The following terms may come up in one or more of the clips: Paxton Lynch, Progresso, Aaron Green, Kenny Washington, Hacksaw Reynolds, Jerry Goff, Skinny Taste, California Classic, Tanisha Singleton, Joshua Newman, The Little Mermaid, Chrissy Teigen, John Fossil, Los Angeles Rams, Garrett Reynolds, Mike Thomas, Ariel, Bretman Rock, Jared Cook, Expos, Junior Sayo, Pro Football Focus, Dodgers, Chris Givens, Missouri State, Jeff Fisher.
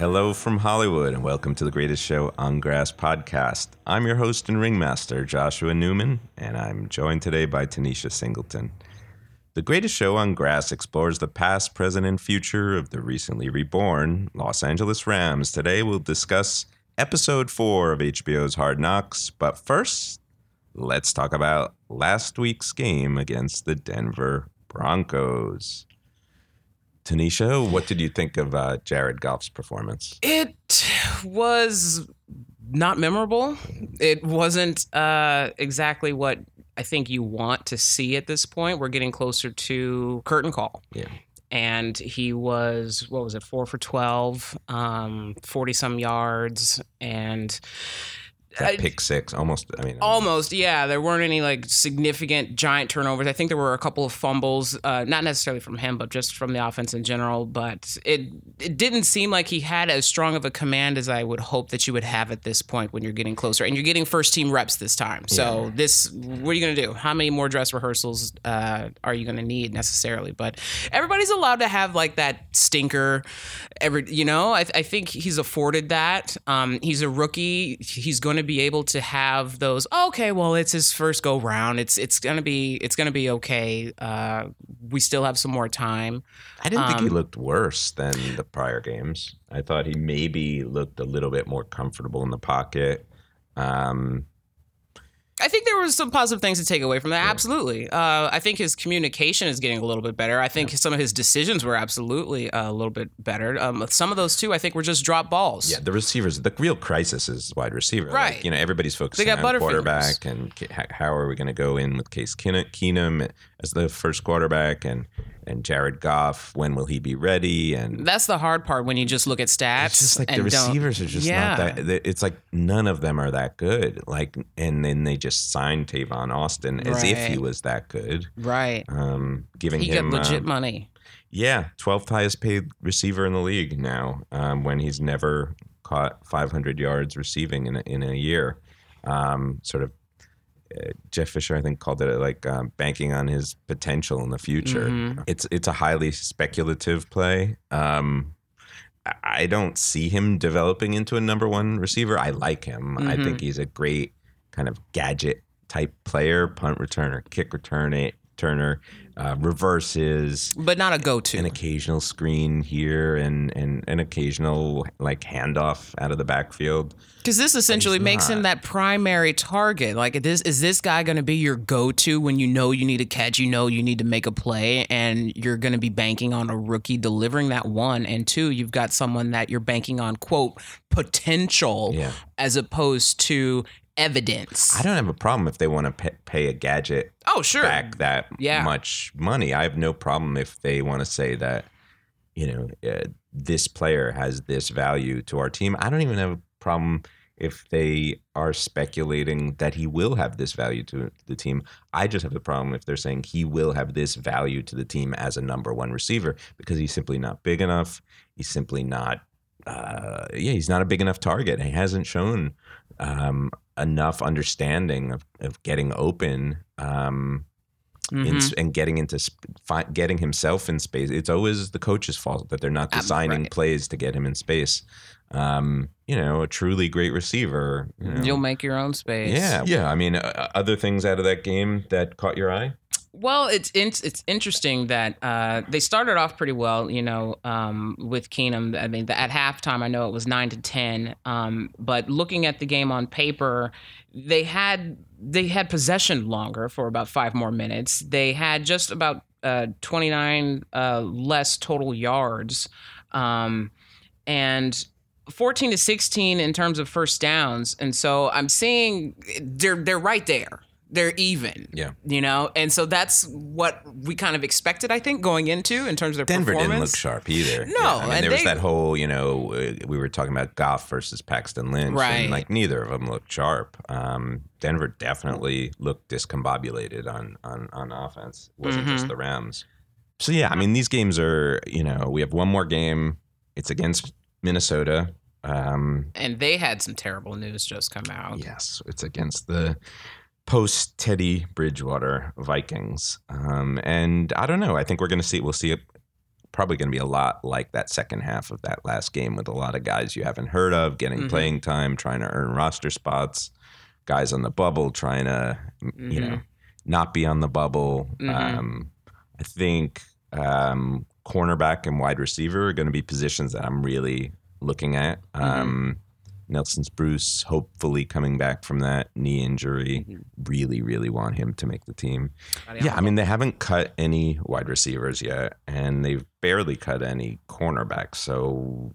Hello from Hollywood, and welcome to the Greatest Show on Grass podcast. I'm your host and ringmaster, Joshua Newman, and I'm joined today by Tanisha Singleton. The Greatest Show on Grass explores the past, present, and future of the recently reborn Los Angeles Rams. Today we'll discuss episode 4 of HBO's Hard Knocks, but first, let's talk about last week's game against the Denver Broncos. Tanisha, what did you think of Jared Goff's performance? It was not memorable. It wasn't exactly what I think you want to see at this point. We're getting closer to curtain call. Yeah. And he was, 4 for 12, 40-some yards, and... That pick six, almost. Yeah, there weren't any significant giant turnovers. I think there were a couple of fumbles, not necessarily from him, but just from the offense in general. But it didn't seem like he had as strong of a command as I would hope that you would have at this point when you're getting closer and you're getting first team reps this time. So what are you going to do? How many more dress rehearsals are you going to need necessarily? But everybody's allowed to have that stinker. I think he's afforded that. He's a rookie. He's going to be able to have those. Okay, well, it's his first go round. It's gonna be okay. We still have some more time. I didn't think he looked worse than the prior games. I thought he maybe looked a little bit more comfortable in the pocket. I think there were some positive things to take away from that. Yeah. Absolutely. I think his communication is getting a little bit better. I think some of his decisions were absolutely a little bit better. Some of those, too, I think were just drop balls. Yeah, the receivers, the real crisis is wide receiver. Right. Everybody's focusing on quarterback and how are we going to go in with Case Keenum as the first quarterback and Jared Goff, when will he be ready? And that's the hard part when you just look at stats. It's just the receivers are just not that. It's none of them are that good. And then they just signed Tavon Austin as if he was that good. Right. Giving him legit money. Yeah, 12th highest paid receiver in the league now. When he's never caught 500 yards receiving in a year, Jeff Fisher, I think, called it banking on his potential in the future. Mm-hmm. It's a highly speculative play. I don't see him developing into a number one receiver. I like him. Mm-hmm. I think he's a great kind of gadget type player, punt returner, kick returner, reverses, but not a go-to. An occasional screen here and an occasional handoff out of the backfield. Because this essentially makes him that primary target. Is this guy going to be your go-to when you need a catch, you need to make a play, and you're going to be banking on a rookie delivering that one, and two, you've got someone that you're banking on, quote, potential as opposed to evidence. I don't have a problem if they want to pay a gadget back that much money. I have no problem if they want to say that, this player has this value to our team. I don't even have a problem if they are speculating that he will have this value to the team. I just have a problem if they're saying he will have this value to the team as a number one receiver because he's simply not big enough. He's simply not, he's not a big enough target. He hasn't shown enough understanding of getting open and getting into getting himself in space. It's always the coach's fault that they're not designing plays to get him in space. A truly great receiver. You'll make your own space. Yeah. Yeah. Other things out of that game that caught your eye? Well, it's interesting that they started off pretty well, with Keenum. At halftime, I know it was 9-10. But looking at the game on paper, they had possession longer for about 5 more minutes. They had just about 29 less total yards, and 14 to 16 in terms of first downs. And so I'm seeing they're right there. they're even. Yeah. You know? And so that's what we kind of expected, I think, going into in terms of their Denver performance. Denver didn't look sharp either. No. Yeah. I mean, and there was that whole, you know, we were talking about Goff versus Paxton Lynch. Right. And, like, neither of them looked sharp. Denver definitely looked discombobulated on offense. It wasn't just the Rams. So, yeah, I mean, these games are, you know, we have one more game. It's against Minnesota. And they had some terrible news just come out. Yes, it's against the post-Teddy Bridgewater Vikings. And I don't know. I think we're going to see, we'll see it probably going to be a lot like that second half of that last game with a lot of guys you haven't heard of, getting playing time, trying to earn roster spots, guys on the bubble, trying to, you know, not be on the bubble. I think cornerback and wide receiver are going to be positions that I'm really looking at. Nelson Spruce, hopefully coming back from that knee injury, really, really want him to make the team. Yeah, I mean, they haven't cut any wide receivers yet, and they've barely cut any cornerbacks. So,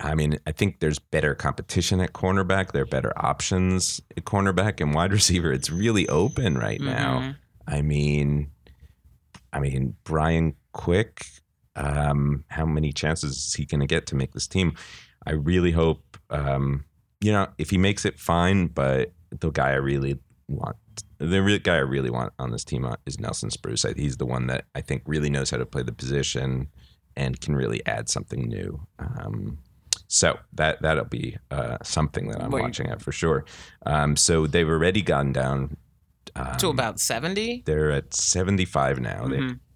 I mean, I think there's better competition at cornerback. There are better options at cornerback and wide receiver. It's really open right now. I mean, Brian Quick, how many chances is he going to get to make this team? I really hope, you know, if he makes it, fine. But the guy I really want on this team is Nelson Spruce. He's the one that I think really knows how to play the position and can really add something new. So that'll be something that I'm watching out for sure. So they've already gone down to about 70. They're at 75 now.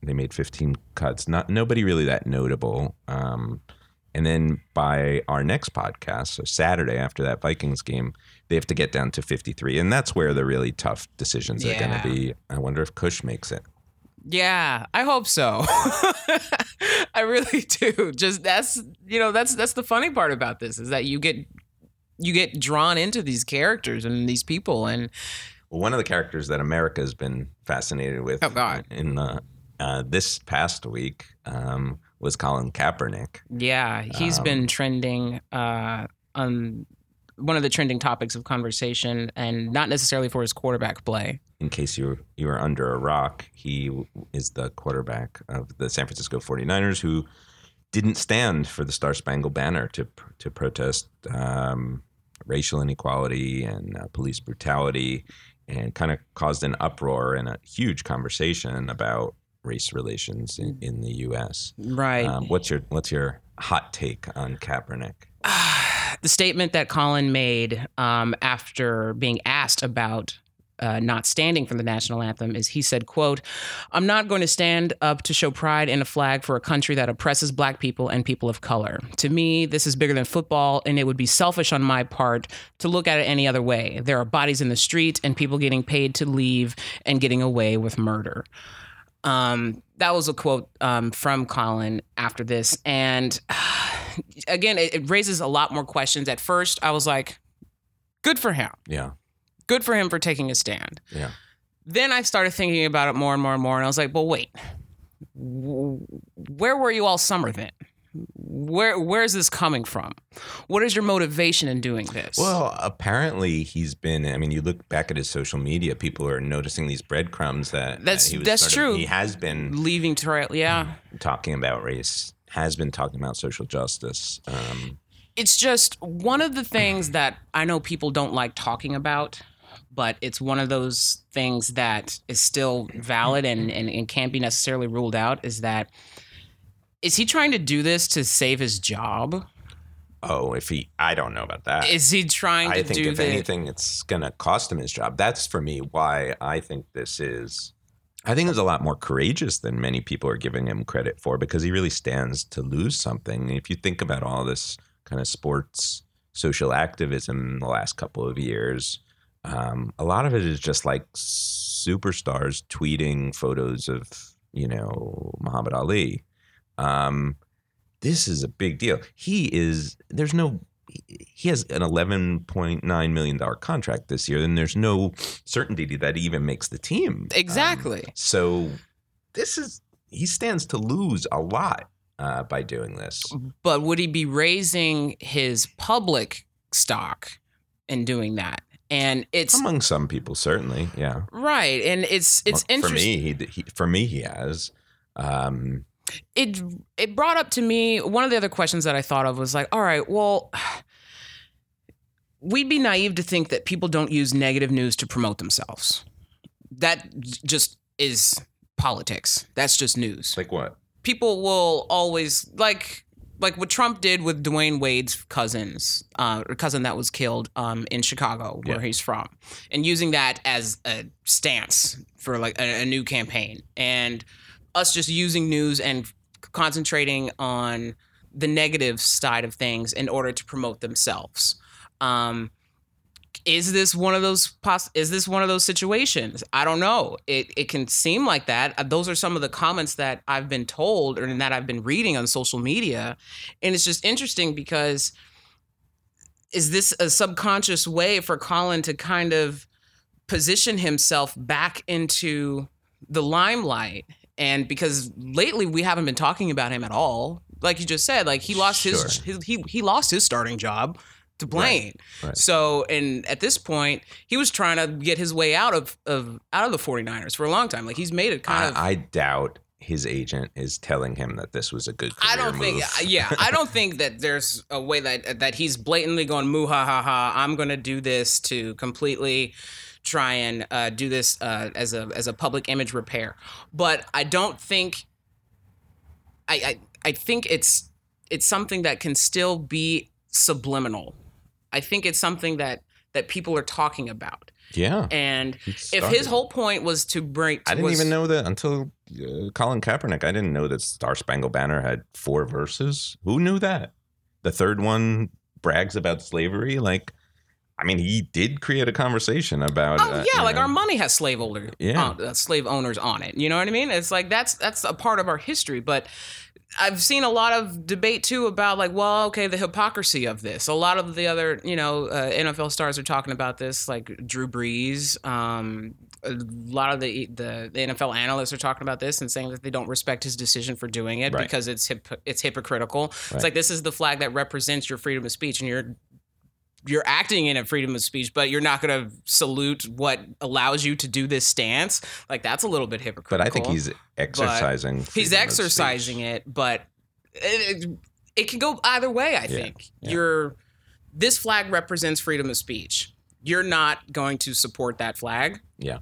They made 15 cuts. Nobody really that notable. And then by our next podcast, so Saturday after that Vikings game, they have to get down to 53. And that's where the really tough decisions are going to be. I wonder if Cush makes it. Yeah, I hope so. I really do. Just that's the funny part about this is that you get drawn into these characters and these people. And well, one of the characters that America has been fascinated with in this past week was Colin Kaepernick. Yeah, he's been trending on one of the trending topics of conversation, and not necessarily for his quarterback play. In case you were under a rock, he is the quarterback of the San Francisco 49ers who didn't stand for the Star Spangled Banner to protest racial inequality and police brutality, and kind of caused an uproar and a huge conversation about race relations in the U.S. Right. What's your hot take on Kaepernick? The statement that Colin made after being asked about not standing for the national anthem is he said, quote, "I'm not going to stand up to show pride in a flag for a country that oppresses black people and people of color. To me, this is bigger than football, and it would be selfish on my part to look at it any other way. There are bodies in the street and people getting paid to leave and getting away with murder." That was a quote from Colin after this. And again, it raises a lot more questions. At first, I was like, good for him. Yeah. Good for him for taking a stand. Yeah. Then I started thinking about it more and more and more. And I was like, well, wait, where were you all summer then? Where is this coming from? What is your motivation in doing this? Well, apparently he's been, I mean, you look back at his social media, people are noticing these breadcrumbs that's true. He has been leaving trail. Yeah. Talking about race, has been talking about social justice. It's just one of the things that I know people don't like talking about, but it's one of those things that is still valid and can't be necessarily ruled out is that, is he trying to do this to save his job? Oh, I don't know about that. Is he trying to do this? I think if anything, it's going to cost him his job. That's for me why I think it's a lot more courageous than many people are giving him credit for, because he really stands to lose something. If you think about all this kind of sports social activism in the last couple of years, a lot of it is just like superstars tweeting photos of, you know, Muhammad Ali. This is a big deal. He has an $11.9 million contract this year, and there's no certainty that he even makes the team. Exactly. So he stands to lose a lot by doing this. But would he be raising his public stock in doing that? And it's among some people, certainly. Yeah. Right. And it's interesting. For me, he has. It brought up to me, one of the other questions that I thought of was like, all right, well, we'd be naive to think that people don't use negative news to promote themselves. That just is politics. That's just news. Like what? People will always like what Trump did with Dwayne Wade's cousin that was killed in Chicago, where he's from, and using that as a stance for like a new campaign, and us just using news and concentrating on the negative side of things in order to promote themselves. Is this one of those situations? I don't know. It can seem like that. Those are some of the comments that I've been told or that I've been reading on social media. And it's just interesting because is this a subconscious way for Colin to kind of position himself back into the limelight? And because lately we haven't been talking about him at all. Like you just said, like he lost his lost his starting job to Blaine. Right. So, and at this point, he was trying to get his way out of the 49ers for a long time. Like he's made it I doubt his agent is telling him that this was a good career move. I don't think that there's a way that he's blatantly going, "Moo ha ha ha, I'm going to do this to completely try and do this as a public image repair." But I don't think I think it's something that can still be subliminal. I think it's something that people are talking about. Yeah. And if his whole point was to break... I didn't even know that until Colin Kaepernick. I didn't know that Star Spangled Banner had 4 verses. Who knew that? The third one brags about slavery. Like, I mean, he did create a conversation about... our money has slave owners on it. You know what I mean? It's like, that's a part of our history, but... I've seen a lot of debate, too, about like, well, okay, the hypocrisy of this. A lot of the other, NFL stars are talking about this, like Drew Brees. A lot of the NFL analysts are talking about this and saying that they don't respect his decision for doing it because it's hypocritical. Right. It's like, this is the flag that represents your freedom of speech, and you're acting in a freedom of speech, but you're not going to salute what allows you to do this stance. Like, that's a little bit hypocritical. But I think he's exercising. He's exercising it, but it can go either way, I think. Yeah. This flag represents freedom of speech. You're not going to support that flag. Yeah.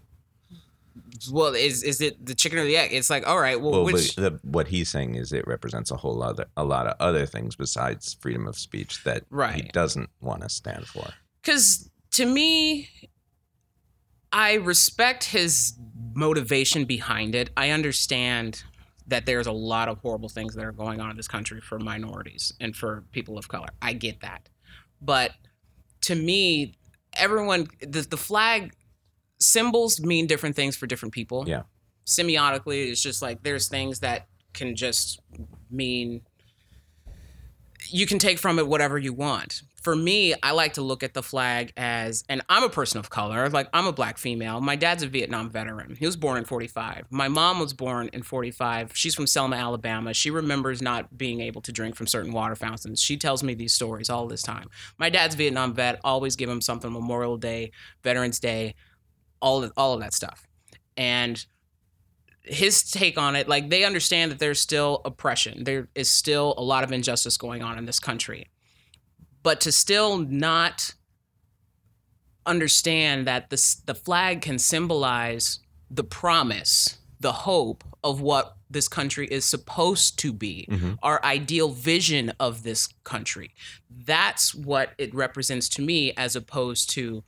Well, is it the chicken or the egg? It's like, all right, well which... what he's saying is it represents a lot of other things besides freedom of speech that he doesn't want to stand for. Because to me, I respect his motivation behind it. I understand that there's a lot of horrible things that are going on in this country for minorities and for people of color. I get that. But to me, everyone, the flag... Symbols mean different things for different people. Yeah. Semiotically, it's just like there's things that can just mean you can take from it whatever you want. For me, I like to look at the flag as, and I'm a person of color, like I'm a black female. My dad's a Vietnam veteran. He was born in 45. My mom was born in 45. She's from Selma, Alabama. She remembers not being able to drink from certain water fountains. She tells me these stories all this time. My dad's Vietnam vet. Always give him something, Memorial Day, Veterans Day, all of that stuff. And his take on it, like they understand that there's still oppression. There is still a lot of injustice going on in this country. But to still not understand that the flag can symbolize the promise, the hope of what this country is supposed to be, our ideal vision of this country. That's what it represents to me as opposed to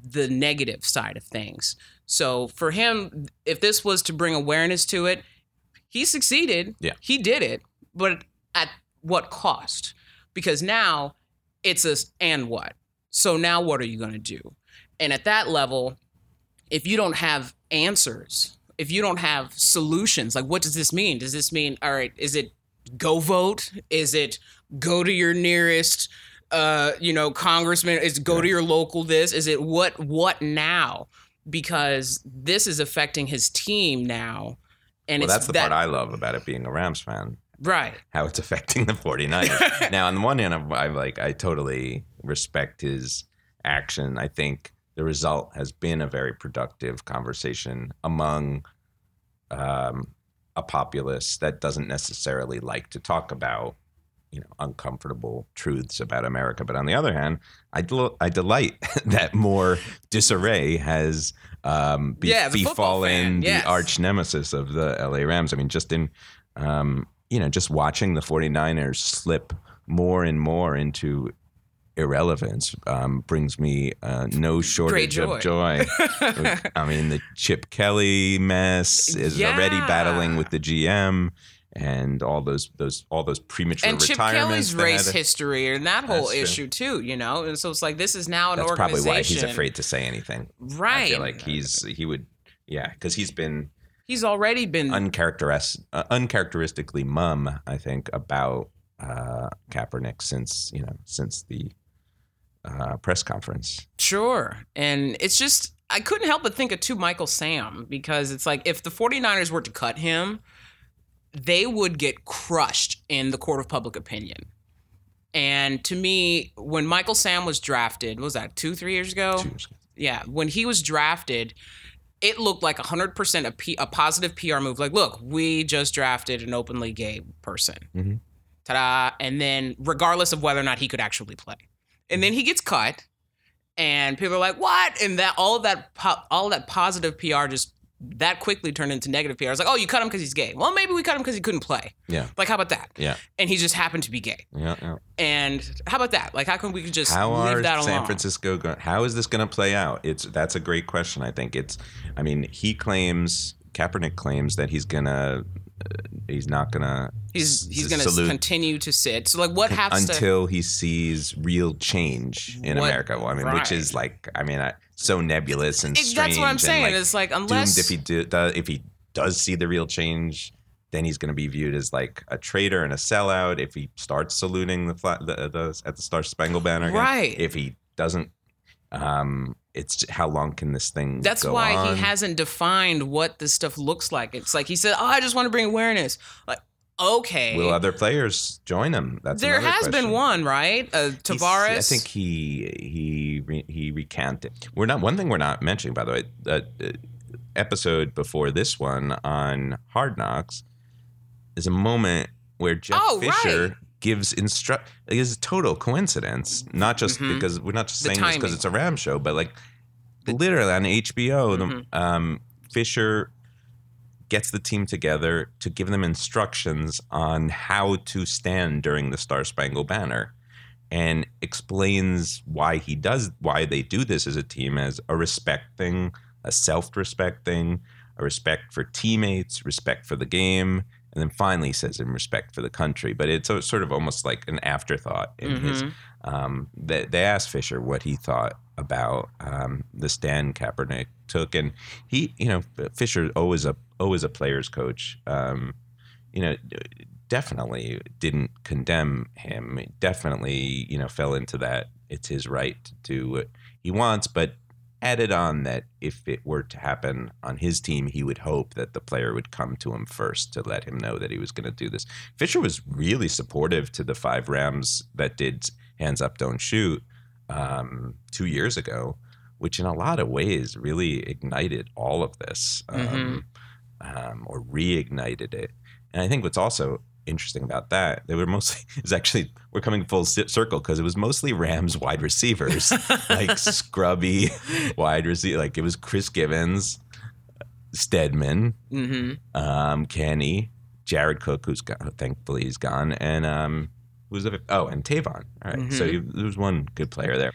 the negative side of things. So for him, if this was to bring awareness to it, he succeeded. Yeah. He did it, but at what cost? Because now it's a and what? So now what are you going to do? And at that level, if you don't have answers, if you don't have solutions, like what does this mean? Does this mean, all right, is it go vote? Is it go to your nearest congressman? Is go to your local this? Is it what now? Because this is affecting his team now. And well, that's the part I love about it being a Rams fan. Right. How it's affecting the 49ers. Now, on the one hand, I totally respect his action, I think the result has been a very productive conversation among a populace that doesn't necessarily like to talk about, you know, uncomfortable truths about America. But on the other hand, I delight that more disarray has befallen the arch nemesis of the LA Rams. I mean, just in, you know, just watching the 49ers slip more and more into irrelevance brings me no shortage of joy. I mean, the Chip Kelly mess is already battling with the GM. And all those premature retirements. And Chip Kelly's race history and that whole issue too, you know. And so it's like this is now an organization. That's probably why he's afraid to say anything, right? I feel like because he's already been uncharacteristically mum, I think, about Kaepernick since the press conference. Sure, and it's just I couldn't help but think of Michael Sam, because it's like if the 49ers were to cut him, they would get crushed in the court of public opinion. And to me, when Michael Sam was drafted, what was that, 2-3 years ago? 2 years ago. Yeah. When he was drafted, it looked like 100% a positive PR move. Like, look, we just drafted an openly gay person. Mm-hmm. Ta-da. And then regardless of whether or not he could actually play. And then he gets cut and people are like, what? And that all that positive PR just that quickly turned into negative PR. I was like, oh, you cut him because he's gay. Well, maybe we cut him because he couldn't play. Yeah. Like, how about that? Yeah. And he just happened to be gay. Yeah, yeah. And how about that? Like, how come we could just leave that alone? How is this going to play out? That's a great question, I think. Kaepernick claims that he's going to continue to sit. So, like, what happens until he sees real change in America? Well, I mean, right. Which is like, I mean, so nebulous and strange. That's what I'm saying. Like, it's like unless if he does see the real change, then he's going to be viewed as like a traitor and a sellout. If he starts saluting the at the Star Spangled Banner, again, right? If he doesn't, it's how long can this thing go on? That's why he hasn't defined what this stuff looks like. It's like he said, oh, I just want to bring awareness. Like, okay. Will other players join him? There has been one, right? Tavares? I think he recanted. One thing we're not mentioning, by the way, the episode before this one on Hard Knocks is a moment where Jeff Fisher... Right. It's a total coincidence, not just because we're not just saying this because it's a Ram show, but like literally on HBO, Fisher gets the team together to give them instructions on how to stand during the Star Spangled Banner, and explains why they do this as a team, as a respect thing, a self-respect thing, a respect for teammates, respect for the game. And then finally says in respect for the country, but it's sort of almost like an afterthought in his. They asked Fisher what he thought about the stand Kaepernick took, and he, you know, Fisher always a player's coach. You know, definitely didn't condemn him. Definitely, you know, fell into that. It's his right to do what he wants, but added on that if it were to happen on his team, he would hope that the player would come to him first to let him know that he was going to do this. Fisher was really supportive to the 5 Rams that did Hands Up, Don't Shoot 2 years ago, which in a lot of ways really ignited all of this or reignited it. And I think what's also interesting about that, they were mostly, it's actually, we're coming full circle because it was mostly Rams wide receivers, like scrubby wide receiver. Like it was Chris Givens, Steadman, Kenny, Jared Cook, who's gone, thankfully he's gone, and and Tavon. All right, so there was one good player there.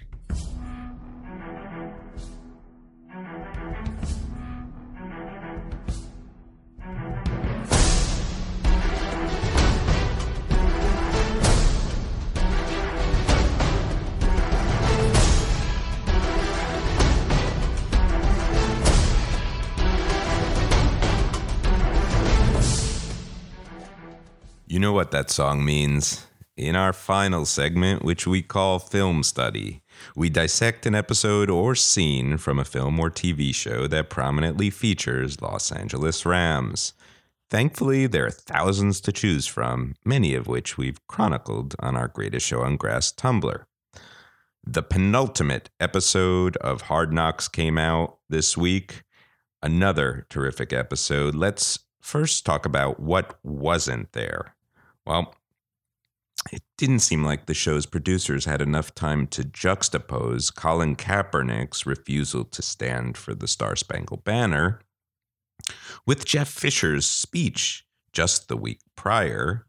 You know what that song means. In our final segment, which we call Film Study, we dissect an episode or scene from a film or TV show that prominently features Los Angeles Rams. Thankfully, there are thousands to choose from, many of which we've chronicled on our Greatest Show on Grass Tumblr. The penultimate episode of Hard Knocks came out this week. Another terrific episode. Let's first talk about what wasn't there. Well, it didn't seem like the show's producers had enough time to juxtapose Colin Kaepernick's refusal to stand for the Star Spangled Banner with Jeff Fisher's speech just the week prior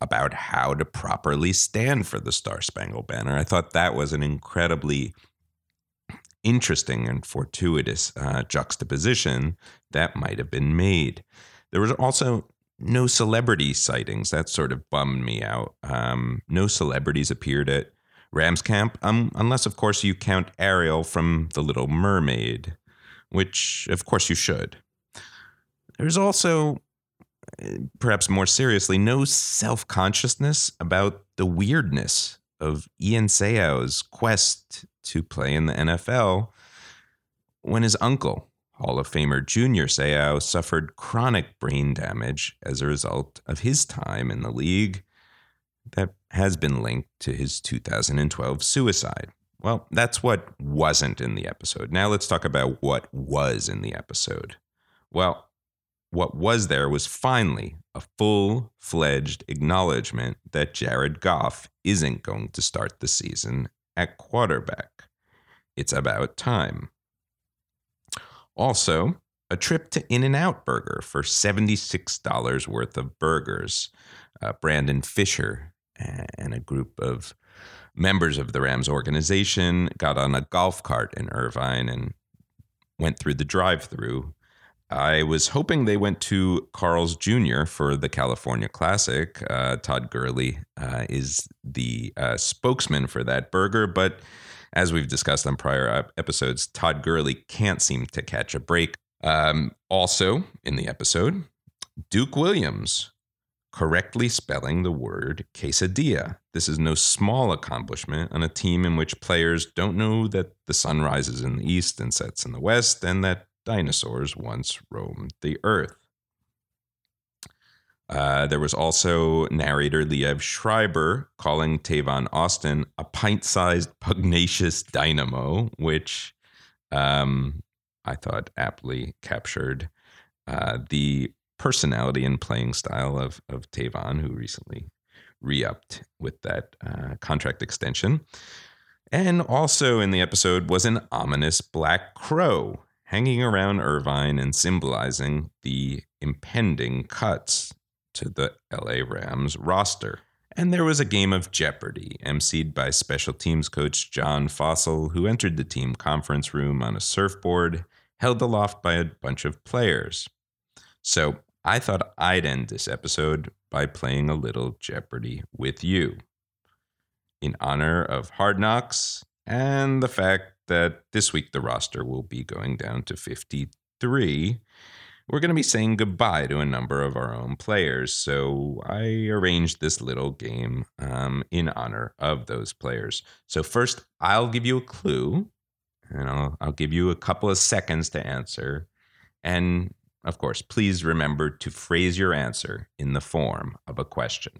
about how to properly stand for the Star Spangled Banner. I thought that was an incredibly interesting and fortuitous juxtaposition that might have been made. There was also no celebrity sightings. That sort of bummed me out. No celebrities appeared at Rams camp, unless, of course, you count Ariel from The Little Mermaid, which, of course, you should. There's also, perhaps more seriously, no self-consciousness about the weirdness of Ian Sayo's quest to play in the NFL when his uncle, Hall of Famer Junior Sayo, suffered chronic brain damage as a result of his time in the league that has been linked to his 2012 suicide. Well, that's what wasn't in the episode. Now let's talk about what was in the episode. Well, what was there was finally a full-fledged acknowledgement that Jared Goff isn't going to start the season at quarterback. It's about time. Also, a trip to In-N-Out Burger for $76 worth of burgers. Brandon Fisher and a group of members of the Rams organization got on a golf cart in Irvine and went through the drive-thru. I was hoping they went to Carl's Jr. for the California Classic. Todd Gurley is the spokesman for that burger, but as we've discussed on prior episodes, Todd Gurley can't seem to catch a break. Also in the episode, Duke Williams correctly spelling the word quesadilla. This is no small accomplishment on a team in which players don't know that the sun rises in the east and sets in the west, and that dinosaurs once roamed the earth. There was also narrator Liev Schreiber calling Tavon Austin a pint-sized pugnacious dynamo, which I thought aptly captured the personality and playing style of Tavon, who recently re-upped with that contract extension. And also in the episode was an ominous black crow hanging around Irvine and symbolizing the impending cuts to the LA Rams roster. And there was a game of Jeopardy, emceed by special teams coach John Fossil, who entered the team conference room on a surfboard, held aloft by a bunch of players. So I thought I'd end this episode by playing a little Jeopardy with you, in honor of Hard Knocks and the fact that this week the roster will be going down to 53. We're going to be saying goodbye to a number of our own players, so I arranged this little game in honor of those players. So first, I'll give you a clue, and I'll give you a couple of seconds to answer. And, of course, please remember to phrase your answer in the form of a question.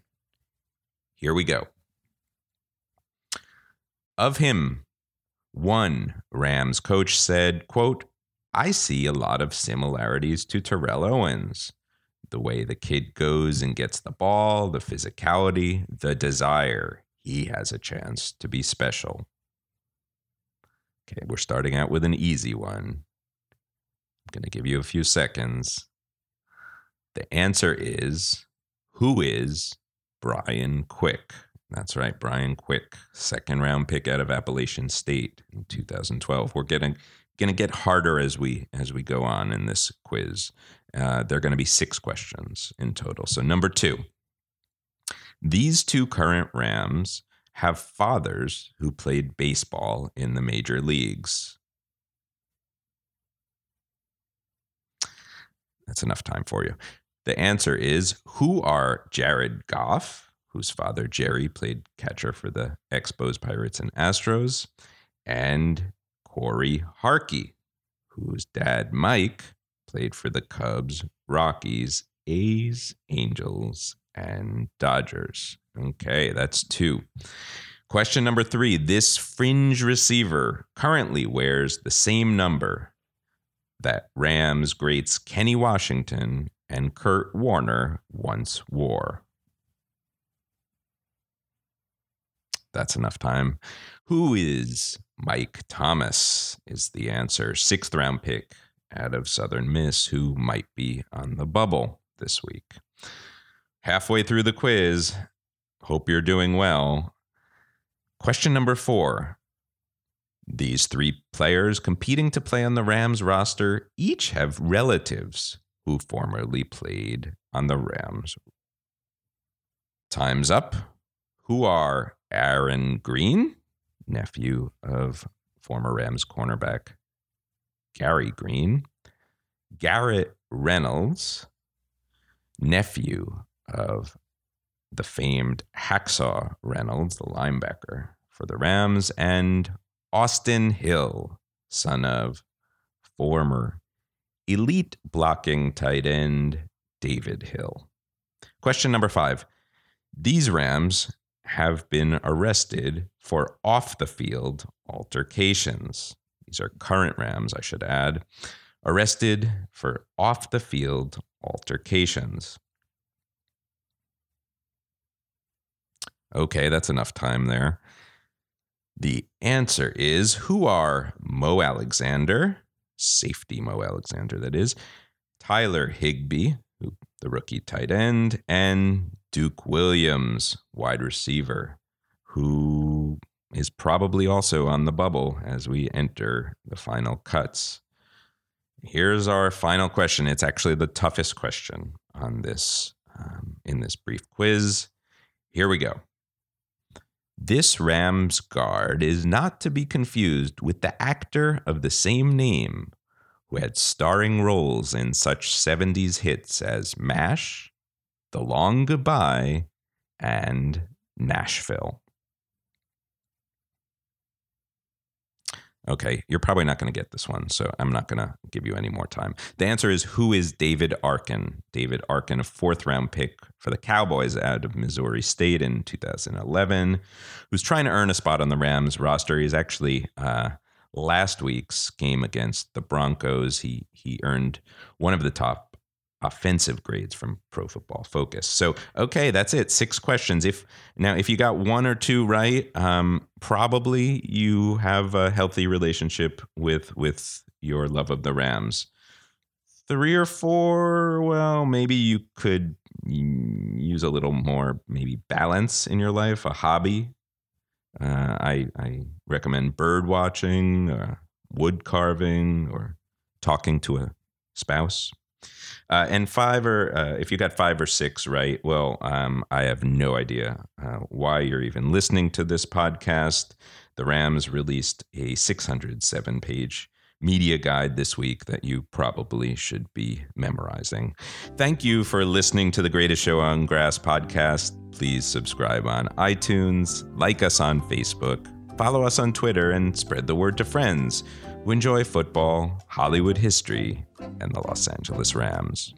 Here we go. Of him, one Rams coach said, quote, "I see a lot of similarities to Terrell Owens. The way the kid goes and gets the ball, the physicality, the desire. He has a chance to be special." Okay, we're starting out with an easy one. I'm going to give you a few seconds. The answer is, who is Brian Quick? That's right, Brian Quick, second-round pick out of Appalachian State in 2012. We're going to get harder as we go on in this quiz. There are going to be 6 questions in total. So number 2, these two current Rams have fathers who played baseball in the major leagues. That's enough time for you. The answer is, who are Jared Goff, whose father, Jerry, played catcher for the Expos, Pirates, and Astros, and Corey Harkey, whose dad, Mike, played for the Cubs, Rockies, A's, Angels, and Dodgers. Okay, that's 2. Question number 3. This fringe receiver currently wears the same number that Rams greats Kenny Washington and Kurt Warner once wore. That's enough time. Who is Mike Thomas is the answer. 6th round pick out of Southern Miss, who might be on the bubble this week. Halfway through the quiz. Hope you're doing well. Question number 4. These 3 players competing to play on the Rams roster each have relatives who formerly played on the Rams. Time's up. Who are Aaron Green, nephew of former Rams cornerback Gary Green, Garrett Reynolds, nephew of the famed Hacksaw Reynolds, the linebacker for the Rams, and Austin Hill, son of former elite blocking tight end David Hill. Question number 5. These Rams have been arrested for off-the-field altercations. These are current Rams, I should add. Arrested for off-the-field altercations. Okay, that's enough time there. The answer is, who are Mo Alexander, safety Mo Alexander that is, Tyler Higbee, the rookie tight end, and Duke Williams, wide receiver, who is probably also on the bubble as we enter the final cuts. Here's our final question. It's actually the toughest question on this in this brief quiz. Here we go. This Rams guard is not to be confused with the actor of the same name who had starring roles in such 70s hits as MASH, The Long Goodbye, and Nashville. Okay, you're probably not going to get this one, so I'm not going to give you any more time. The answer is, who is David Arkin? David Arkin, a 4th-round pick for the Cowboys out of Missouri State in 2011, who's trying to earn a spot on the Rams roster. He's actually... last week's game against the Broncos, he earned one of the top offensive grades from Pro Football Focus. So, okay, that's it. 6 questions. If you got 1 or 2 right, probably you have a healthy relationship with your love of the Rams. 3 or 4, well, maybe you could use a little more maybe balance in your life, a hobby. I recommend bird watching, wood carving, or talking to a spouse. And 5 or if you got 5 or 6 right, well, I have no idea why you're even listening to this podcast. The Rams released a 607-page media guide this week that you probably should be memorizing. Thank you for listening to the Greatest Show on Grass podcast. Please subscribe on iTunes, like us on Facebook, follow us on Twitter, and spread the word to friends who enjoy football, Hollywood history, and the Los Angeles Rams.